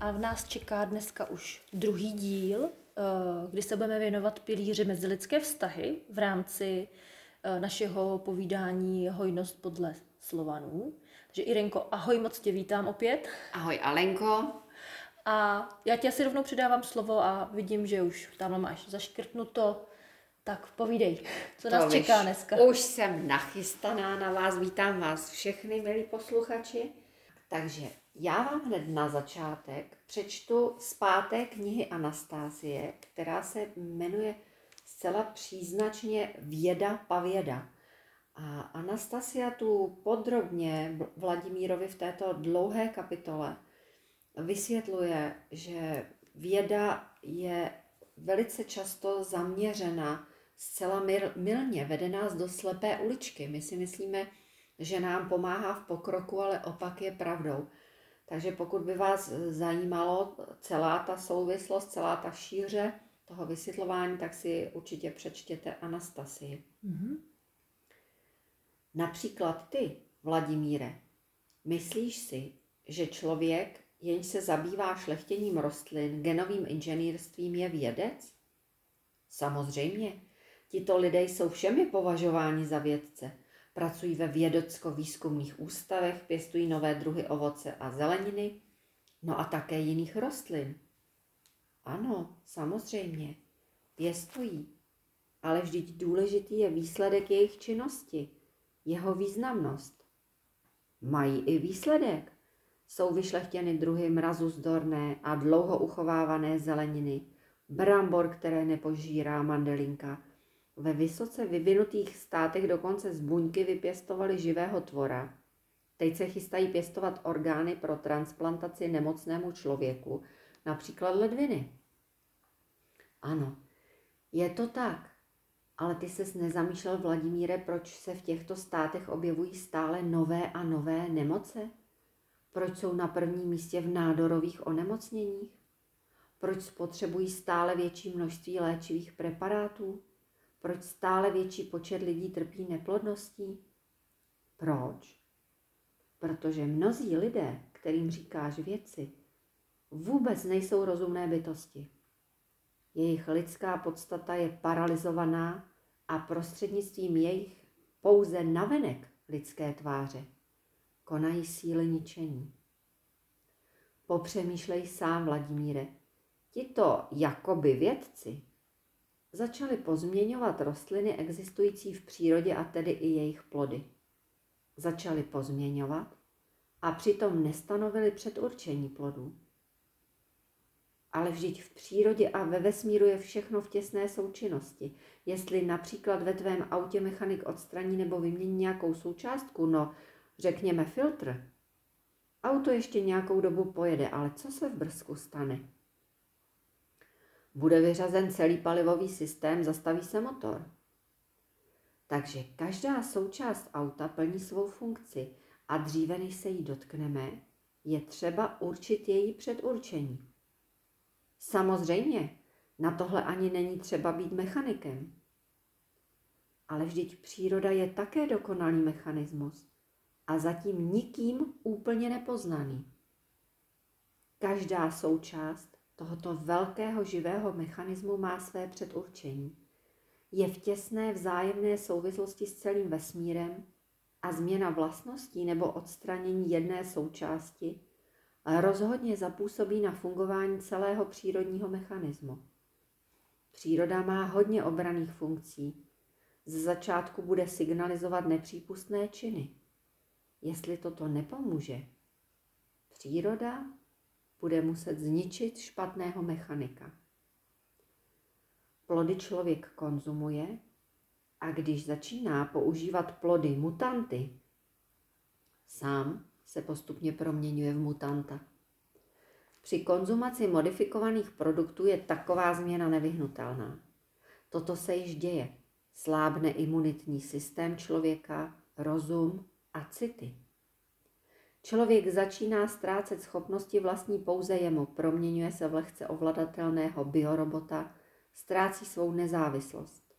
A v nás čeká dneska už druhý díl, kdy se budeme věnovat pilíři mezilidské vztahy v rámci našeho povídání Hojnost podle Slovanů. Takže Irenko, ahoj, moc tě vítám opět. Ahoj Alenko. A já ti asi rovnou předávám slovo a vidím, že už tam máš zaškrtnuto. Tak povídej, co nás čeká dneska. Už jsem nachystaná na vás, vítám vás všechny, milí posluchači. Takže já vám hned na začátek přečtu z páté knihy Anastasie, která se jmenuje zcela příznačně Věda pavěda. A Anastasia tu podrobně Vladimírovi v této dlouhé kapitole vysvětluje, že věda je velice často zaměřena zcela mylně, vede nás do slepé uličky. My si myslíme, že nám pomáhá v pokroku, ale opak je pravdou. Takže pokud by vás zajímalo celá ta souvislost, celá ta šíře toho vysvětlování, tak si určitě přečtěte Anastasii. Mm-hmm. Například ty, Vladimíre, myslíš si, že člověk, jenž se zabývá šlechtěním rostlin, genovým inženýrstvím, je vědec? Samozřejmě, tito lidé jsou všemi považováni za vědce. Pracují ve vědecko-výzkumných ústavech, pěstují nové druhy ovoce a zeleniny, no a také jiných rostlin. Ano, samozřejmě, pěstují, ale vždyť důležitý je výsledek jejich činnosti, jeho významnost. Mají i výsledek. Jsou vyšlechtěny druhy mrazu zdorné a dlouho uchovávané zeleniny, brambor, které nepožírá mandelinka. Ve vysoce vyvinutých státech dokonce z buňky vypěstovali živého tvora. Teď se chystají pěstovat orgány pro transplantaci nemocnému člověku, například ledviny. Ano, je to tak, ale ty ses nezamýšlel, Vladimíre, proč se v těchto státech objevují stále nové a nové nemoce? Proč jsou na prvním místě v nádorových onemocněních? Proč spotřebují stále větší množství léčivých preparátů? Proč stále větší počet lidí trpí neplodností? Proč? Protože mnozí lidé, kterým říkáš vědci, vůbec nejsou rozumné bytosti. Jejich lidská podstata je paralizovaná a prostřednictvím jejich pouze navenek lidské tváře konají síly ničení. Popřemýšlej sám, Vladimíre, tito jakoby vědci začali pozměňovat rostliny existující v přírodě a tedy i jejich plody. Začali pozměňovat a přitom nestanovili předurčení plodů. Ale vždyť v přírodě a ve vesmíru je všechno v těsné součinnosti. Jestli například ve tvém autě mechanik odstraní nebo vymění nějakou součástku, no řekněme filtr, auto ještě nějakou dobu pojede, ale co se v brzku stane? Bude vyřazen celý palivový systém, zastaví se motor. Takže každá součást auta plní svou funkci a dříve, než se jí dotkneme, je třeba určit její předurčení. Samozřejmě, na tohle ani není třeba být mechanikem. Ale vždyť příroda je také dokonalý mechanismus a zatím nikým úplně nepoznaný. Každá součást tohoto velkého živého mechanismu má své předurčení. Je v těsné vzájemné souvislosti s celým vesmírem a změna vlastností nebo odstranění jedné součásti rozhodně zapůsobí na fungování celého přírodního mechanismu. Příroda má hodně obranných funkcí. Ze začátku bude signalizovat nepřípustné činy. Jestli toto nepomůže, příroda bude muset zničit špatného mechanika. Plody člověk konzumuje a když začíná používat plody mutanty, sám se postupně proměňuje v mutanta. Při konzumaci modifikovaných produktů je taková změna nevyhnutelná. Toto se již děje. Slábne imunitní systém člověka, rozum a city. Člověk začíná ztrácet schopnosti vlastní pouze jemu, proměňuje se v lehce ovladatelného biorobota, ztrácí svou nezávislost.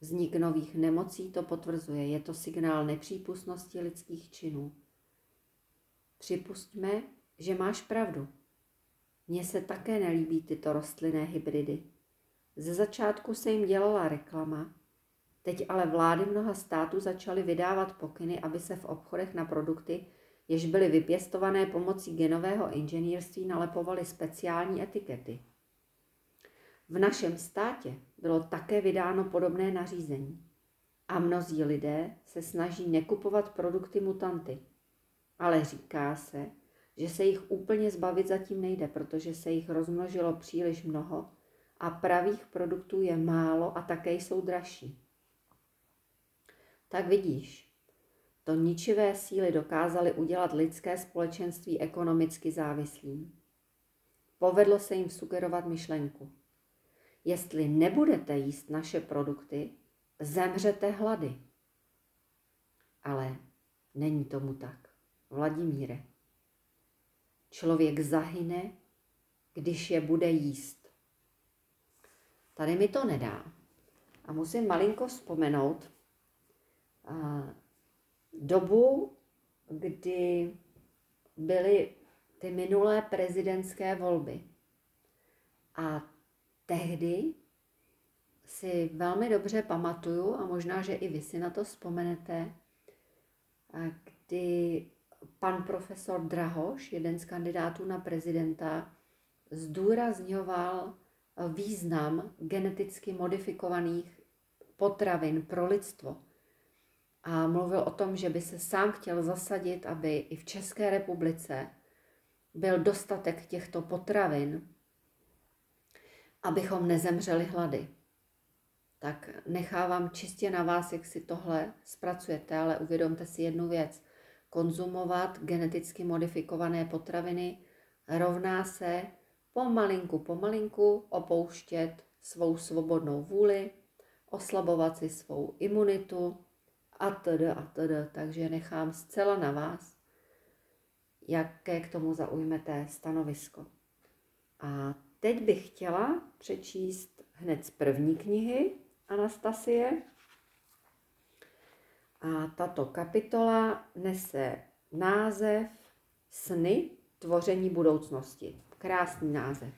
Vznik nových nemocí to potvrzuje, je to signál nepřípustnosti lidských činů. Připusťme, že máš pravdu, Mně se také nelíbí tyto rostlinné hybridy. Ze začátku se jim dělala reklama, teď ale vlády mnoha států začaly vydávat pokyny, aby se v obchodech na produkty, jež byly vypěstované pomocí genového inženýrství, nalepovaly speciální etikety. V našem státě bylo také vydáno podobné nařízení a mnozí lidé se snaží nekupovat produkty mutanty, ale říká se, že se jich úplně zbavit zatím nejde, protože se jich rozmnožilo příliš mnoho a pravých produktů je málo a také jsou dražší. Tak vidíš, to ničivé síly dokázaly udělat lidské společenství ekonomicky závislým. Povedlo se jim sugerovat myšlenku. Jestli nebudete jíst naše produkty, zemřete hlady. Ale není tomu tak, Vladimíre. Člověk zahyne, když je bude jíst. Tady mi to nedá. A musím malinko vzpomenout dobu, kdy byly ty minulé prezidentské volby. A tehdy si velmi dobře pamatuju, a možná, že i vy si na to vzpomenete, kdy pan profesor Drahoš, jeden z kandidátů na prezidenta, zdůrazňoval význam geneticky modifikovaných potravin pro lidstvo. A mluvil o tom, že by se sám chtěl zasadit, aby i v České republice byl dostatek těchto potravin, abychom nezemřeli hlady. Tak nechávám čistě na vás, jak si tohle zpracujete, ale uvědomte si jednu věc. Konzumovat geneticky modifikované potraviny rovná se pomalinku opouštět svou svobodnou vůli, oslabovat si svou imunitu atd. Takže nechám zcela na vás, jaké k tomu zaujmete stanovisko. A teď bych chtěla přečíst hned z první knihy Anastasie. A tato kapitola nese název Sny, tvoření budoucnosti. Krásný název.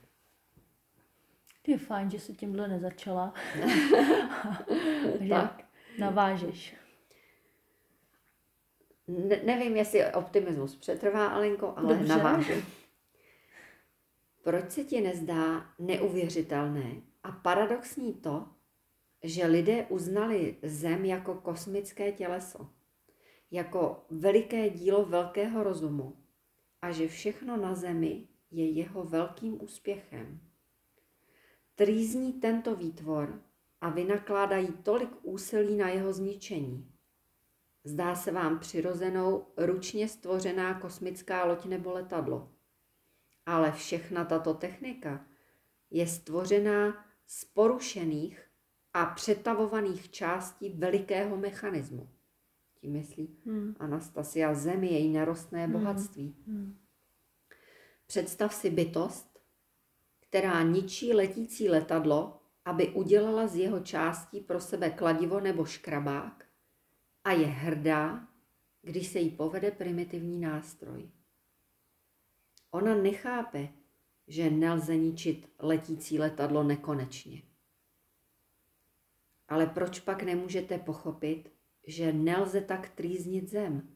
Je fajn, že se tímhle nezačala. Tak. Navážeš. Nevím, jestli optimismus přetrvá, Alenko, ale dobře. Navážu. Proč se ti nezdá neuvěřitelné a paradoxní to, že lidé uznali Zem jako kosmické těleso, jako veliké dílo velkého rozumu a že všechno na Zemi je jeho velkým úspěchem? Trýzní tento výtvor a vynakládají tolik úsilí na jeho zničení. Zdá se vám přirozenou, ručně stvořená kosmická loď nebo letadlo. Ale všechna tato technika je stvořená z porušených a přetavovaných částí velikého mechanismu. Tím myslí Anastasia Zemi, její nerostné bohatství. Představ si bytost, která ničí letící letadlo, aby udělala z jeho částí pro sebe kladivo nebo škrabák, a je hrdá, když se jí povede primitivní nástroj. Ona nechápe, že nelze ničit letící letadlo nekonečně. Ale proč pak nemůžete pochopit, že nelze tak trýznit Zem?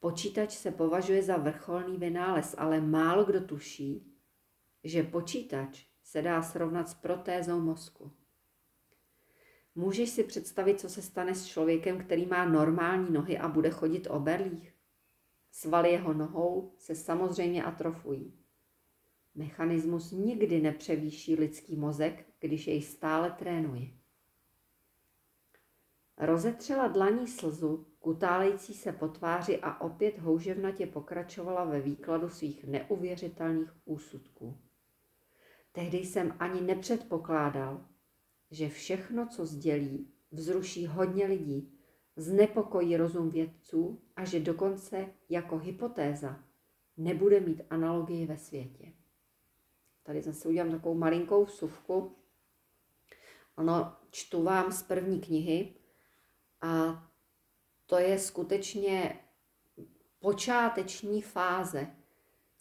Počítač se považuje za vrcholný vynález, ale málo kdo tuší, že počítač se dá srovnat s protézou mozku. Můžeš si představit, co se stane s člověkem, který má normální nohy a bude chodit o berlích? Svaly jeho nohou se samozřejmě atrofují. Mechanismus nikdy nepřevýší lidský mozek, když jej stále trénuje. Rozetřela dlaní slzu, kutálející se po tváři, a opět houževnatě pokračovala ve výkladu svých neuvěřitelných úsudků. Tehdy jsem ani nepředpokládal, že všechno, co sdělí, vzruší hodně lidí, znepokojí rozum vědců a že dokonce jako hypotéza nebude mít analogii ve světě. Tady zase udělám takovou malinkou vsuvku. Ano, čtu vám z první knihy. A to je skutečně počáteční fáze,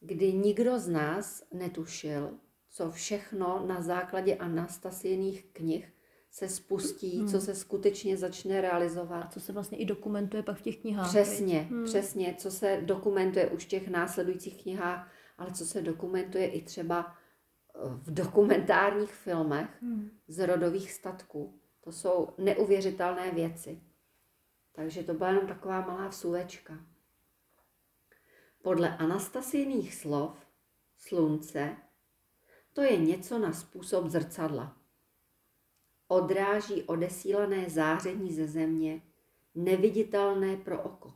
kdy nikdo z nás netušil, co všechno na základě Anastasiiných knih se spustí, co se skutečně začne realizovat. A co se vlastně i dokumentuje pak v těch knihách. Přesně, přesně, co se dokumentuje už v těch následujících knihách, ale co se dokumentuje i třeba v dokumentárních filmech z rodových statků. To jsou neuvěřitelné věci. Takže to byla jenom taková malá vsuvečka. Podle Anastasiiných slov, slunce, to je něco na způsob zrcadla. Odráží odesílané záření ze země, neviditelné pro oko.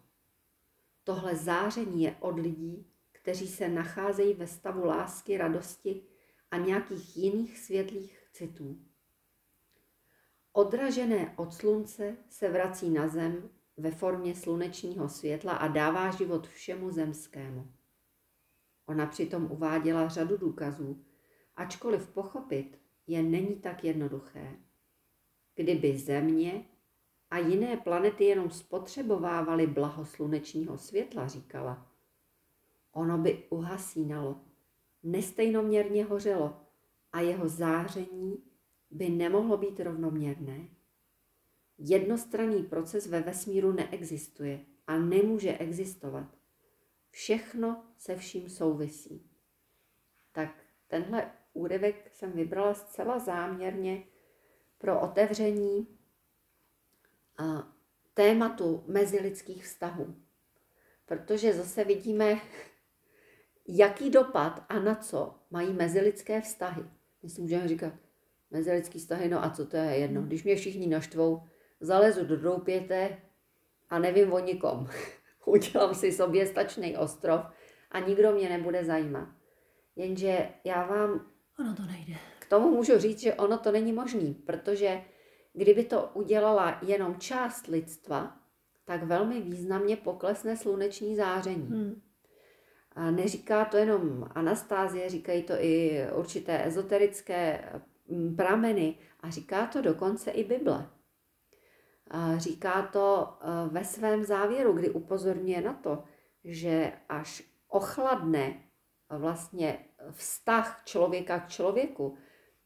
Tohle záření je od lidí, kteří se nacházejí ve stavu lásky, radosti a nějakých jiných světlých citů. Odražené od slunce se vrací na zem ve formě slunečního světla a dává život všemu zemskému. Ona přitom uváděla řadu důkazů, ačkoliv pochopit je není tak jednoduché. Kdyby Země a jiné planety jenom spotřebovávaly blaho slunečního světla, říkala, ono by uhasínalo, nestejnoměrně hořelo a jeho záření by nemohlo být rovnoměrné. Jednostranný proces ve vesmíru neexistuje a nemůže existovat. Všechno se vším souvisí. Tak tenhle úryvek jsem vybrala zcela záměrně pro otevření tématu mezilidských vztahů. Protože zase vidíme, jaký dopad a na co mají mezilidské vztahy. My si můžeme říkat, mezilidský vztahy, no a co to je jedno. Když mě všichni naštvou, zalezu do droupěte a nevím o nikom. Udělám si sobě stačný ostrov a nikdo mě nebude zajímat. Jenže já vám... Ono to nejde. K tomu můžu říct, že ono to není možný, protože kdyby to udělala jenom část lidstva, tak velmi významně poklesne sluneční záření. A neříká to jenom Anastasie, říkají to i určité ezoterické prameny a říká to dokonce i Bible. A říká to ve svém závěru, kdy upozorňuje na to, že až ochladne vlastně vztah člověka k člověku,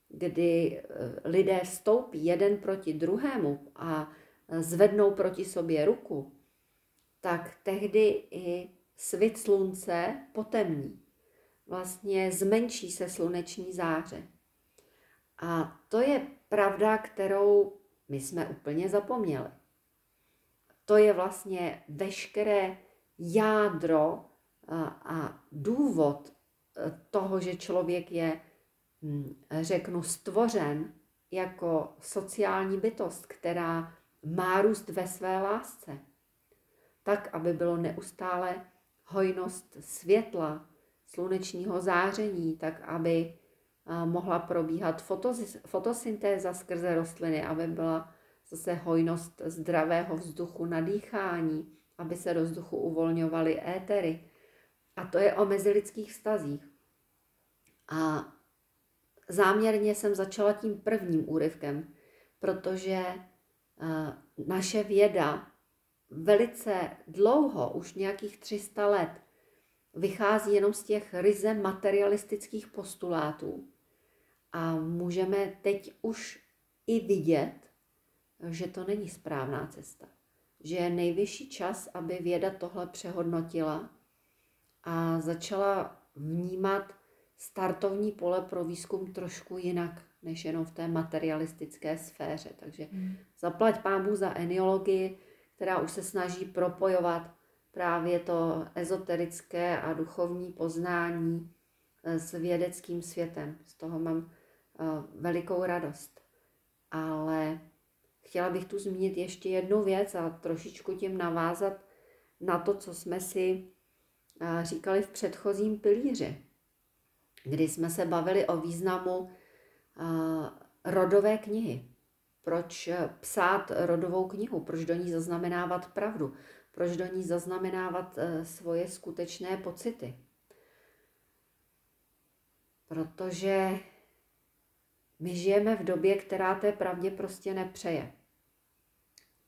kdy lidé stoupí jeden proti druhému a zvednou proti sobě ruku, tak tehdy i svit slunce potemní. Vlastně zmenší se sluneční záře. A to je pravda, kterou my jsme úplně zapomněli. To je vlastně veškeré jádro a důvod toho, že člověk je, řeknu, stvořen jako sociální bytost, která má růst ve své lásce. Tak, aby bylo neustále hojnost světla, slunečního záření, tak, aby mohla probíhat fotosyntéza skrze rostliny, aby byla zase hojnost zdravého vzduchu na dýchání, aby se do vzduchu uvolňovaly étery. A to je o mezilidských vztazích. A záměrně jsem začala tím prvním úryvkem, protože naše věda velice dlouho, už nějakých 300 let, vychází jenom z těch ryze materialistických postulátů. A můžeme teď už i vidět, že to není správná cesta. Že je nejvyšší čas, aby věda tohle přehodnotila a začala vnímat startovní pole pro výzkum trošku jinak, než jenom v té materialistické sféře. Takže zaplať pámbu za eniologii, která už se snaží propojovat právě to ezoterické a duchovní poznání s vědeckým světem. Z toho mám velikou radost. Ale chtěla bych tu zmínit ještě jednu věc a trošičku tím navázat na to, co jsme si říkali v předchozím pilíři, kdy jsme se bavili o významu rodové knihy. Proč psát rodovou knihu? Proč do ní zaznamenávat pravdu? Proč do ní zaznamenávat svoje skutečné pocity? Protože my žijeme v době, která té pravdě prostě nepřeje.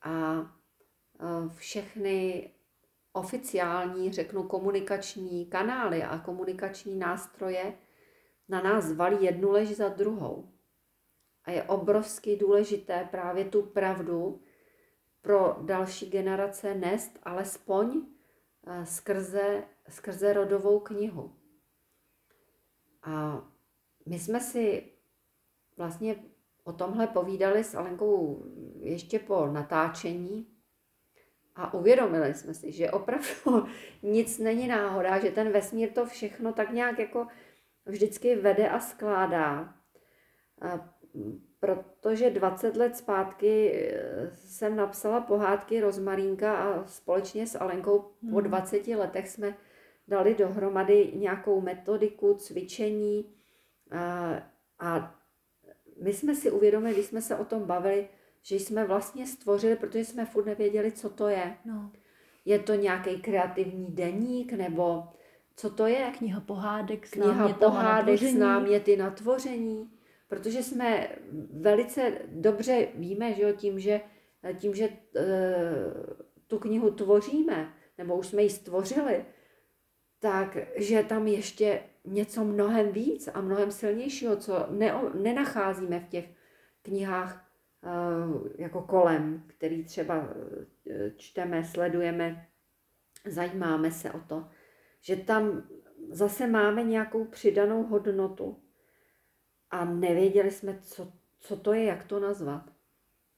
A všechny oficiální, řeknu, komunikační kanály a komunikační nástroje na nás valí jednu lež za druhou. A je obrovsky důležité právě tu pravdu pro další generace nést alespoň skrze rodovou knihu. A my jsme si vlastně o tomhle povídali s Alenkou ještě po natáčení a uvědomili jsme si, že opravdu nic není náhoda, že ten vesmír to všechno tak nějak jako vždycky vede a skládá. Protože 20 let zpátky jsem napsala pohádky Rozmarínka a společně s Alenkou po 20 letech jsme dali dohromady nějakou metodiku, cvičení a my jsme si uvědomili, když jsme se o tom bavili, že jsme vlastně stvořili, protože jsme furt nevěděli, co to je. No. Je to nějaký kreativní deník, nebo co to je? Kniha pohádek, náměty na tvoření. Protože jsme velice dobře víme, že jo, tím, že tu knihu tvoříme, nebo už jsme ji stvořili, takže tam ještě něco mnohem víc a mnohem silnějšího, co nenacházíme v těch knihách jako kolem, který třeba čteme, sledujeme, zajímáme se o to, že tam zase máme nějakou přidanou hodnotu. A nevěděli jsme, co to je, jak to nazvat.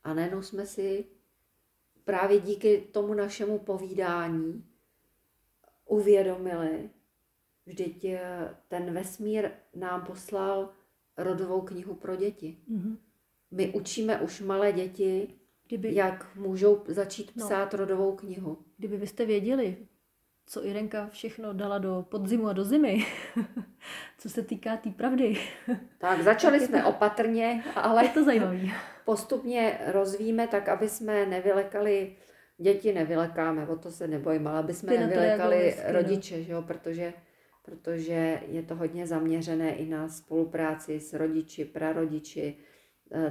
A najednou jsme si právě díky tomu našemu povídání uvědomili, vždyť ten vesmír nám poslal rodovou knihu pro děti. Mm-hmm. My učíme už malé děti, jak můžou začít psát rodovou knihu. Kdyby vy jste věděli, co Irenka všechno dala do podzimu a do zimy, co se týká té pravdy. Tak začali jsme opatrně, ale to zajímavý. Postupně rozvíjíme tak, aby jsme nevylekali, děti nevylekáme, o to se nebojím, ale aby jsme nevylekali rodiče, že jo? Protože je to hodně zaměřené i na spolupráci s rodiči, prarodiči,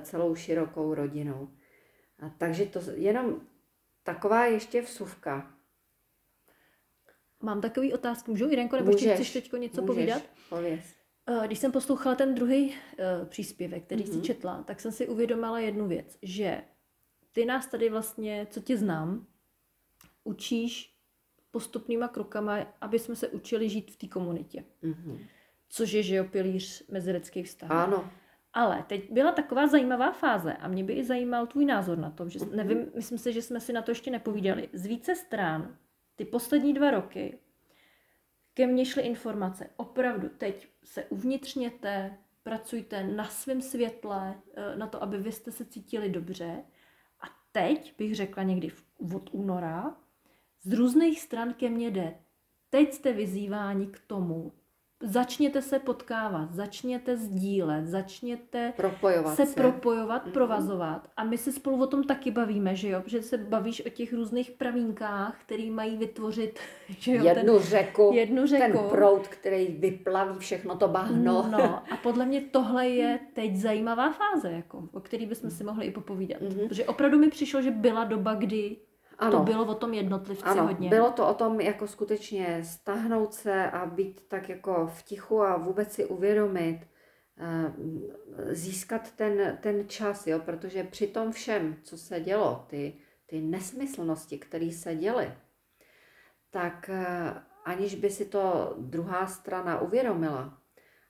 celou širokou rodinou. A takže to jenom taková ještě vsuvka. Mám takový otázku, můžu, Irenko, nebo ještě chceš teďko něco povídat? Pověz. Když jsem poslouchala ten druhý příspěvek, který jsi četla, tak jsem si uvědomila jednu věc, že ty nás tady vlastně, co tě znám, učíš postupnýma krokama, aby jsme se učili žít v té komunitě. Mm-hmm. Což je, že jo, pilíř mezilidských vztahů. Ano. Ale teď byla taková zajímavá fáze a mě by i zajímal tvůj názor na to, že nevím, myslím si, že jsme si na to ještě nepovídali. Z více stran ty poslední 2 roky ke mně šly informace. Opravdu, teď se uvnitřněte, pracujte na svém světle, na to, aby vy jste se cítili dobře. A teď, bych řekla někdy od února, z různých stran ke mně jde. Teď jste vyzýváni k tomu. Začněte se potkávat, začněte sdílet, začněte propojovat, provazovat. A my se spolu o tom taky bavíme, že jo? Protože se bavíš o těch různých pravínkách, který mají vytvořit, že jo? Jednu řeku, ten proud, který vyplaví všechno to bahno. No, a podle mě tohle je teď zajímavá fáze, jako, o který bychom si mohli i popovídat. Mm-hmm. Protože opravdu mi přišlo, že byla doba, kdy... Ano, to bylo o tom jednotlivci hodně. Bylo to o tom jako skutečně stáhnout se a být tak jako v tichu a vůbec si uvědomit, získat ten čas, jo? Protože při tom všem, co se dělo, ty nesmyslnosti, které se děly, tak aniž by si to druhá strana uvědomila,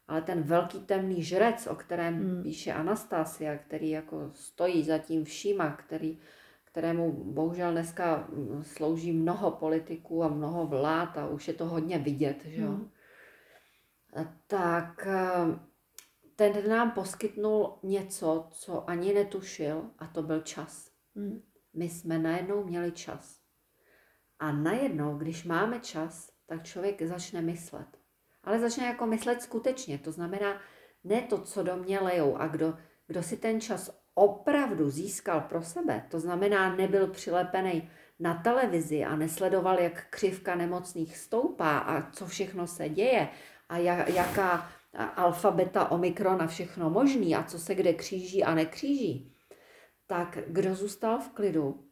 ale ten velký temný žrec, o kterém píše Anastasie, který jako stojí za tím vším a kterému bohužel dneska slouží mnoho politiků a mnoho vlád a už je to hodně vidět, že jo? Tak ten nám poskytnul něco, co ani netušil, a to byl čas. My jsme najednou měli čas. A najednou, když máme čas, tak člověk začne myslet. Ale začne jako myslet skutečně, to znamená ne to, co do mě lejou, a kdo si ten čas opravdu získal pro sebe, to znamená nebyl přilepený na televizi a nesledoval, jak křivka nemocných stoupá a co všechno se děje a jaká alfa, beta, omikrona, všechno možný a co se kde kříží a nekříží, tak kdo zůstal v klidu,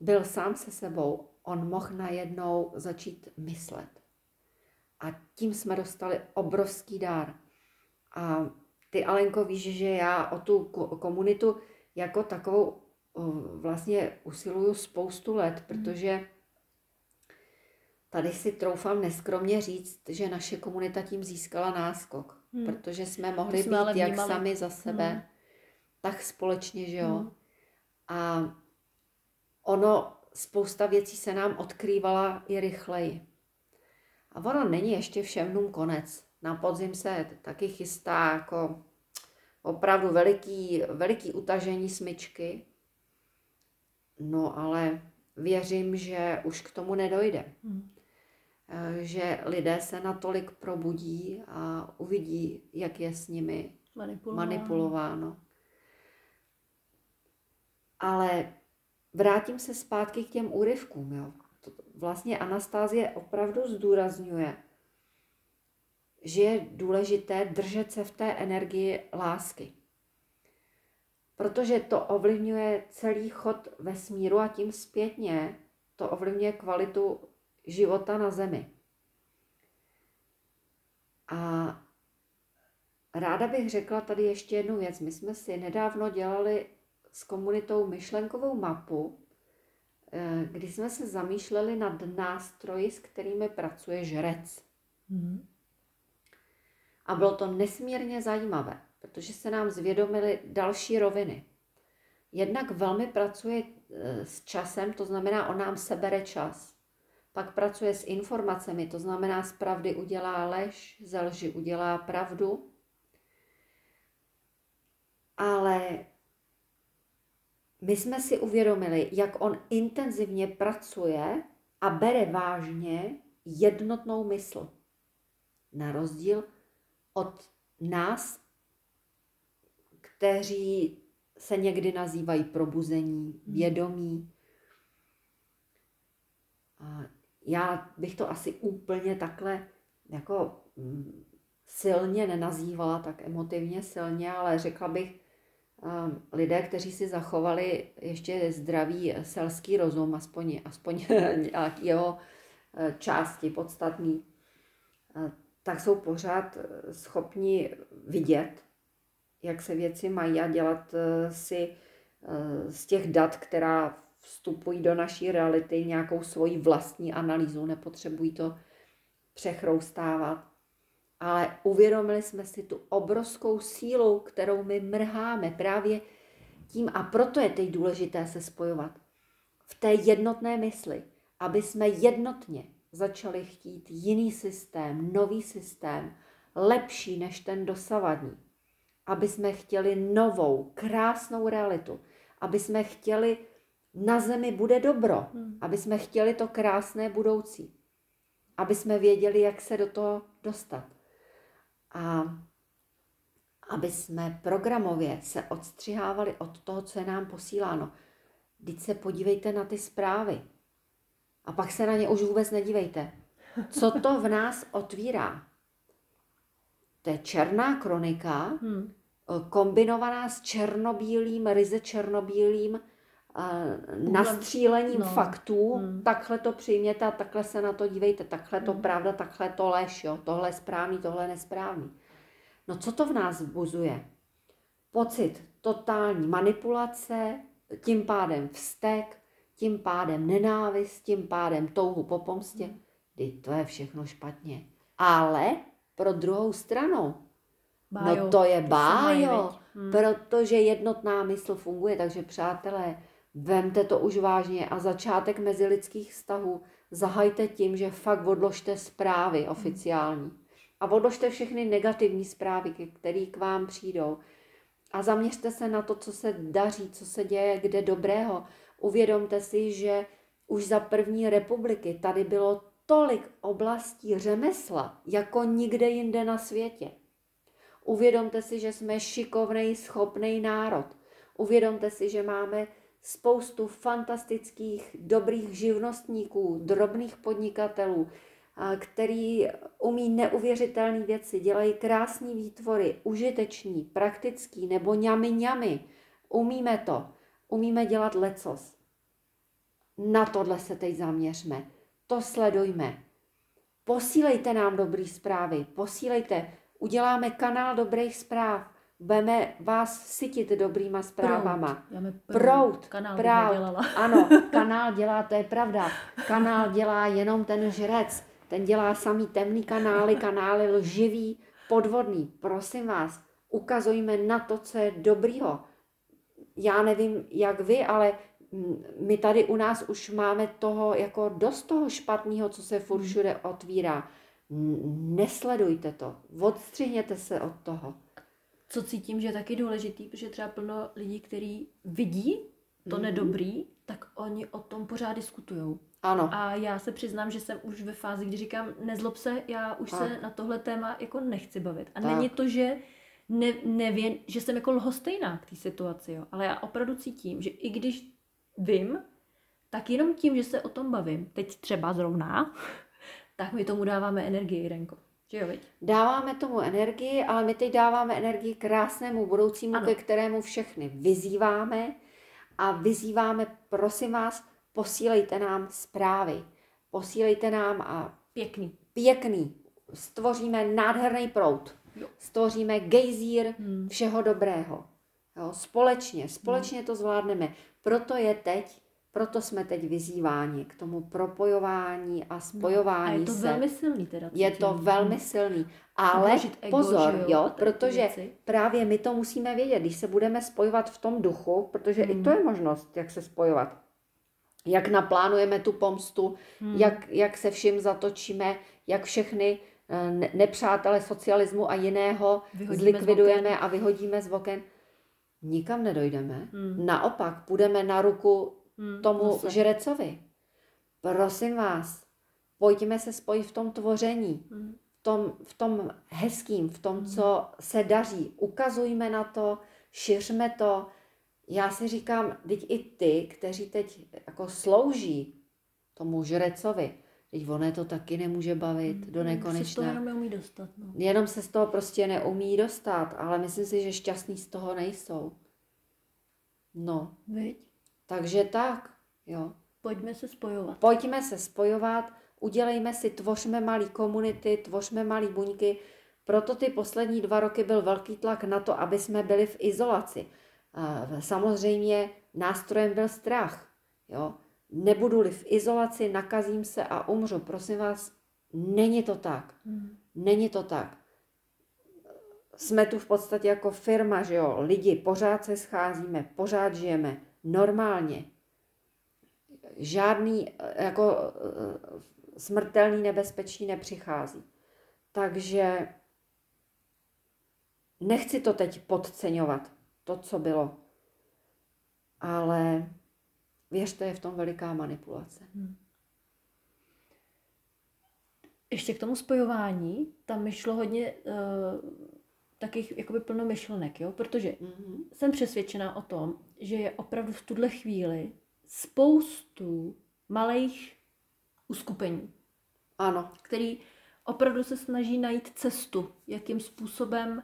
byl sám se sebou on mohl najednou začít myslet. A tím jsme dostali obrovský dár. A ty, Alenko, víš, že já o tu komunitu jako takovou vlastně usiluju spoustu let, protože tady si troufám neskromně říct, že naše komunita tím získala náskok, protože jsme mohli být jak sami za sebe, tak společně, že jo. A ono, spousta věcí se nám odkrývala i rychleji. A ono není ještě všem dnům konec. Na podzim se taky chystá jako opravdu veliký utažení smyčky. No ale věřím, že už k tomu nedojde. Že lidé se natolik probudí a uvidí, jak je s nimi manipulováno. Ale vrátím se zpátky k těm úryvkům. Jo. Vlastně Anastasie opravdu zdůrazňuje, že je důležité držet se v té energii lásky. Protože to ovlivňuje celý chod vesmíru a tím zpětně to ovlivňuje kvalitu života na Zemi. A ráda bych řekla tady ještě jednu věc. My jsme si nedávno dělali s komunitou myšlenkovou mapu, kdy jsme se zamýšleli nad nástroji, s kterými pracuje žrec. A bylo to nesmírně zajímavé, protože se nám zvědomily další roviny. Jednak velmi pracuje s časem, to znamená, on nám sebere čas. Pak pracuje s informacemi, to znamená, z pravdy udělá lež, ze lži udělá pravdu. Ale my jsme si uvědomili, jak on intenzivně pracuje a bere vážně jednotnou mysl. Na rozdíl od nás, kteří se někdy nazývají probuzení, vědomí. A já bych to asi úplně takhle jako silně nenazývala, tak emotivně silně, ale řekla bych, lidé, kteří si zachovali ještě zdravý selský rozum, aspoň jeho části podstatný, tak jsou pořád schopni vidět, jak se věci mají a dělat si z těch dat, která vstupují do naší reality, nějakou svoji vlastní analýzu, nepotřebují to přechroustávat. Ale uvědomili jsme si tu obrovskou sílu, kterou my mrháme právě tím, a proto je teď důležité se spojovat v té jednotné mysli, aby jsme jednotně začali chtít jiný systém, nový systém, lepší než ten dosavadní. Aby jsme chtěli novou, krásnou realitu. Aby jsme chtěli, na Zemi bude dobro. Aby jsme chtěli to krásné budoucí. Aby jsme věděli, jak se do toho dostat. A aby jsme programově se odstřihávali od toho, co je nám posíláno. Vždyť se podívejte na ty zprávy. A pak se na ně už vůbec nedívejte. Co to v nás otvírá? To je černá kronika, kombinovaná s černobílým, ryze černobílým nastřílením faktů. Takhle to přijměte a takhle se na to dívejte. Takhle to pravda, takhle to lež. Jo? Tohle je správný, tohle je nesprávný. No co to v nás vzbuzuje? Pocit totální manipulace, tím pádem vztek, tím pádem nenávist, tím pádem touhu po pomstě. Teď to je všechno špatně. Ale pro druhou stranu, bájo, no to je bájo, protože jednotná mysl funguje. Takže přátelé, vemte to už vážně a začátek mezilidských vztahů zahajte tím, že fakt odložte zprávy oficiální. A odložte všechny negativní zprávy, které k vám přijdou. A zaměřte se na to, co se daří, co se děje, kde dobrého. Uvědomte si, že už za první republiky tady bylo tolik oblastí řemesla, jako nikde jinde na světě. Uvědomte si, že jsme šikovnej, schopnej národ. Uvědomte si, že máme spoustu fantastických, dobrých živnostníků, drobných podnikatelů, který umí neuvěřitelné věci, dělají krásné výtvory, užiteční, praktický nebo ňami. Umíme to. Umíme dělat lecos. Na tohle se teď zaměřme. To sledujme. Posílejte nám dobré zprávy. Posílejte. Uděláme kanál dobrých zpráv. Budeme vás sytit dobrýma zprávama. Proud. Kanál. Ano, kanál dělá, to je pravda. Kanál dělá jenom ten žrec. Ten dělá samý temný kanály, kanály lživý, podvodný. Prosím vás, ukazujme na to, co je dobrýho. Já nevím, jak vy, ale my tady u nás už máme toho, jako dost toho špatného, co se furt všude otvírá. Nesledujte to. Odstřihněte se od toho. Co cítím, že je taky důležitý, protože třeba plno lidí, kteří vidí to nedobrý, tak oni o tom pořád diskutujou. Ano. A já se přiznám, že jsem už ve fázi, kdy říkám, nezlob se, já už se na tohle téma jako nechci bavit. A není to, že nevím, že jsem jako lhostejná k té situaci, jo. Ale já opravdu cítím, že i když vím, tak jenom tím, že se o tom bavím, teď třeba zrovna, tak my tomu dáváme energii, Irenko. Dáváme tomu energii, ale my teď dáváme energii krásnému budoucímu, ke kterému všechny vyzýváme. A vyzýváme, prosím vás, posílejte nám zprávy. Posílejte nám a... Pěkný. Stvoříme nádherný proud. Jo. Stvoříme gejzír všeho dobrého. Jo, společně to zvládneme. Proto jsme teď vyzýváni k tomu propojování a spojování. A je to velmi silný teda. Je to velmi silný. Ale pozor, jo, protože právě my to musíme vědět, když se budeme spojovat v tom duchu, protože i to je možnost, jak se spojovat. Jak naplánujeme tu pomstu, jak se vším zatočíme, jak všechny nepřátele socialismu a jiného zlikvidujeme a vyhodíme z oken. Nikam nedojdeme. Naopak, půjdeme na ruku tomu žrecovi. Prosím vás, pojďme se spojit v tom tvoření, v tom hezkým, v tom, co se daří. Ukazujme na to, šiřme to. Já si říkám, teď i ty, kteří teď jako slouží tomu žrecovi, teď ono je to taky nemůže bavit do nekonečna. Se z toho jenom neumí dostat. No. Jenom se z toho prostě neumí dostat, ale myslím si, že šťastní z toho nejsou. No. Viď? Takže tak, jo. Pojďme se spojovat, udělejme si, tvořme malý komunity, tvořme malý buňky. Proto ty poslední 2 roky byl velký tlak na to, aby jsme byli v izolaci. Samozřejmě nástrojem byl strach, jo. Nebudu-li v izolaci, nakazím se a umřu. Prosím vás, není to tak. Není to tak. Jsme tu v podstatě jako firma, že jo. Lidi, pořád se scházíme, pořád žijeme. Normálně. Žádný jako smrtelný nebezpečí nepřichází. Takže nechci to teď podceňovat, to, co bylo. Ale věřte, je v tom veliká manipulace. Ještě k tomu spojování, tam mi šlo hodně takých jakoby plno myšlenek, jo? Protože jsem přesvědčená o tom, že je opravdu v tuhle chvíli spoustu malých uskupení, který opravdu se snaží najít cestu, jakým způsobem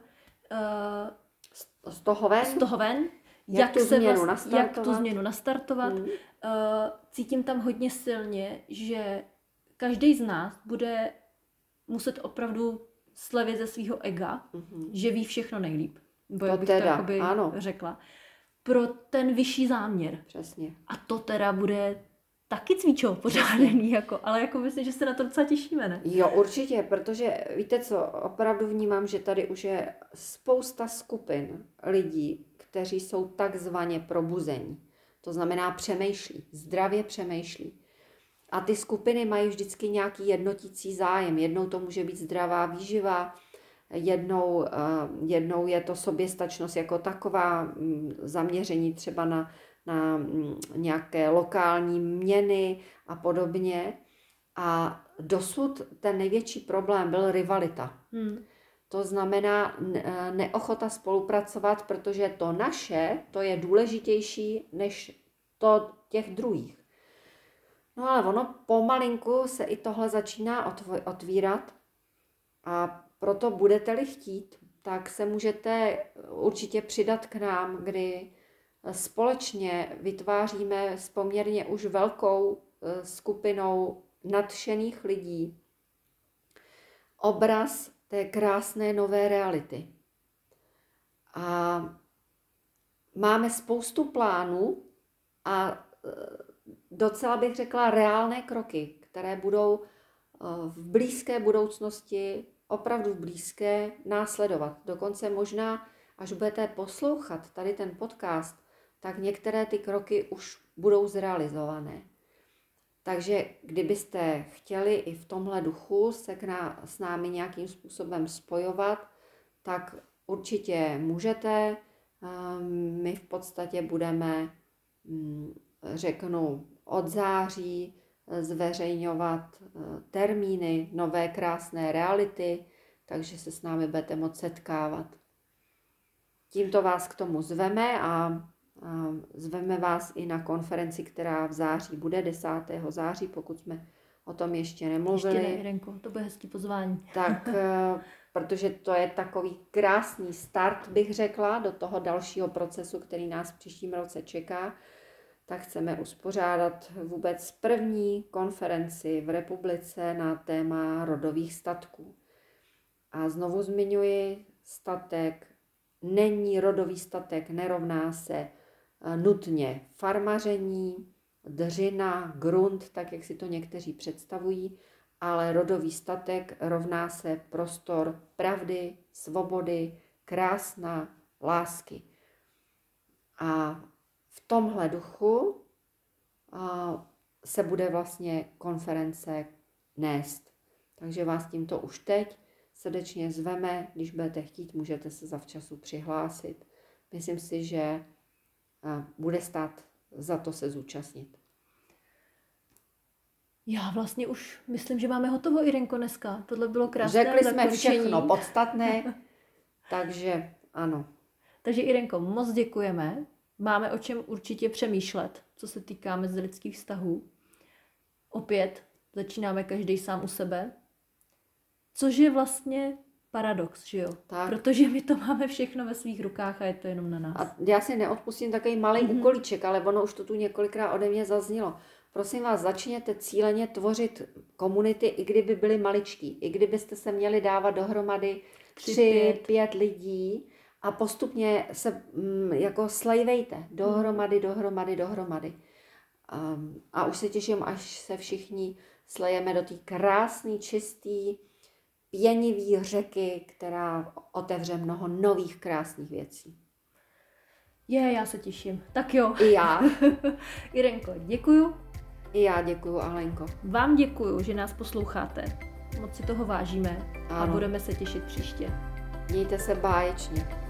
z toho ven, jak tu změnu nastartovat. Cítím tam hodně silně, že každý z nás bude muset opravdu slevit ze svého ega, že ví všechno nejlíp. To teda, ano. Řekla. Pro ten vyšší záměr. Přesně. A to teda bude taky cvičo pořádený, jako, ale jako myslím, že se na to docela těšíme, ne? Jo, určitě, protože víte co, opravdu vnímám, že tady už je spousta skupin lidí, kteří jsou takzvaně probuzení. To znamená přemýšlí, zdravě přemýšlí. A ty skupiny mají vždycky nějaký jednotící zájem. Jednou to může být zdravá výživa, jednou je to soběstačnost jako taková, zaměření třeba na nějaké lokální měny a podobně. A dosud ten největší problém byl rivalita. To znamená neochota spolupracovat, protože to naše, to je důležitější než to těch druhých. No ale ono pomalinku se i tohle začíná otvírat a proto budete-li chtít, tak se můžete určitě přidat k nám, kdy společně vytváříme s poměrně už velkou skupinou nadšených lidí obraz té krásné nové reality. A máme spoustu plánů a docela bych řekla reálné kroky, které budou v blízké budoucnosti, opravdu v blízké, následovat. Dokonce možná, až budete poslouchat tady ten podcast, tak některé ty kroky už budou zrealizované. Takže kdybyste chtěli i v tomhle duchu se s námi nějakým způsobem spojovat, tak určitě můžete. My v podstatě budeme, řeknu, od září zveřejňovat termíny nové krásné reality, takže se s námi budete moct setkávat. Tímto vás k tomu zveme a zveme vás i na konferenci, která v září bude, 10. září, pokud jsme o tom ještě nemluvili. Ještě ne, Irenko, to bude hezký pozvání. Tak, protože to je takový krásný start, bych řekla, do toho dalšího procesu, který nás v příštím roce čeká. Tak chceme uspořádat vůbec první konferenci v republice na téma rodových statků. A znovu zmiňuji, statek není rodový statek, nerovná se nutně farmaření, dřina, grunt, tak jak si to někteří představují, ale rodový statek rovná se prostor pravdy, svobody, krásna, lásky. A v tomhle duchu se bude vlastně konference nést. Takže vás tímto už teď srdečně zveme. Když budete chtít, můžete se zavčasu přihlásit. Myslím si, že bude stát za to se zúčastnit. Já vlastně už myslím, že máme hotovo, Irenko, dneska. Tohle bylo krásné. Řekli jsme všechno podstatné, takže ano. Takže Irenko, moc děkujeme. Máme o čem určitě přemýšlet, co se týká mezilidských vztahů. Opět začínáme každý sám u sebe. Což je vlastně paradox, že jo? Tak. Protože my to máme všechno ve svých rukách a je to jenom na nás. A já si neodpustím takový malý úkolíček, ale ono už to tu několikrát ode mě zaznělo. Prosím vás, začněte cíleně tvořit komunity, i kdyby byly maličký. I kdybyste se měli dávat dohromady 3-5 lidí, a postupně se jako slejvejte dohromady. A už se těším, až se všichni slejeme do té krásné, čisté, pěnivé řeky, která otevře mnoho nových krásných věcí. Já se těším. Tak jo. I já. Irenko, děkuju. I já děkuju, Alenko. Vám děkuju, že nás posloucháte. Moc si toho vážíme. Ano. A budeme se těšit příště. Mějte se báječně.